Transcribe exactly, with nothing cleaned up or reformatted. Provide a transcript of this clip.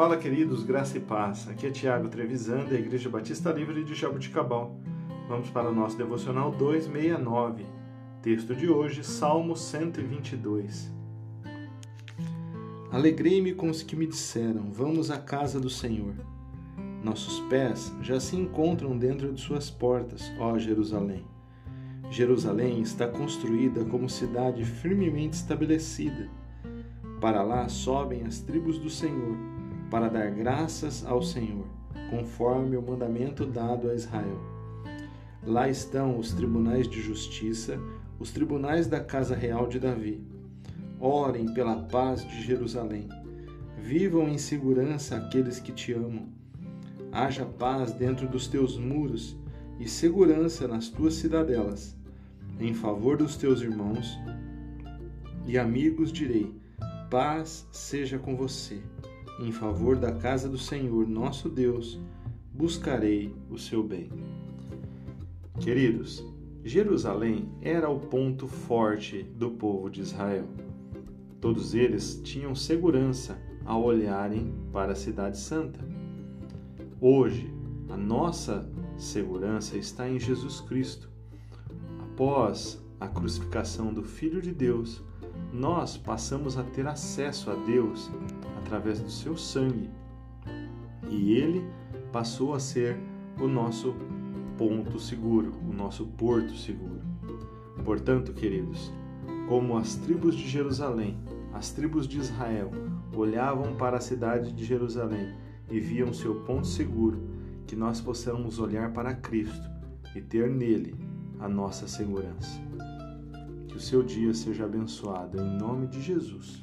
Fala, queridos, graça e paz. Aqui é Tiago Trevisan, da Igreja Batista Livre de Jaboticabal. Vamos para o nosso devocional duzentos e sessenta e nove. Texto de hoje, Salmo cento e vinte e dois. Alegrei-me com os que me disseram: vamos à casa do Senhor. Nossos pés já se encontram dentro de suas portas, ó Jerusalém. Jerusalém está construída como cidade firmemente estabelecida. Para lá sobem as tribos do Senhor, para dar graças ao Senhor, conforme o mandamento dado a Israel. Lá estão os tribunais de justiça, os tribunais da Casa Real de Davi. Orem pela paz de Jerusalém. Vivam em segurança aqueles que te amam. Haja paz dentro dos teus muros e segurança nas tuas cidadelas. Em favor dos teus irmãos e amigos direi: paz seja com você. Em favor da casa do Senhor, nosso Deus, buscarei o seu bem. Queridos, Jerusalém era o ponto forte do povo de Israel. Todos eles tinham segurança ao olharem para a Cidade Santa. Hoje, a nossa segurança está em Jesus Cristo. Após a crucificação do Filho de Deus, nós passamos a ter acesso a Deus através do seu sangue, e ele passou a ser o nosso ponto seguro, o nosso porto seguro. Portanto, queridos, como as tribos de Jerusalém, as tribos de Israel olhavam para a cidade de Jerusalém e viam seu ponto seguro, que nós possamos olhar para Cristo e ter nele a nossa segurança. Que o seu dia seja abençoado, em nome de Jesus.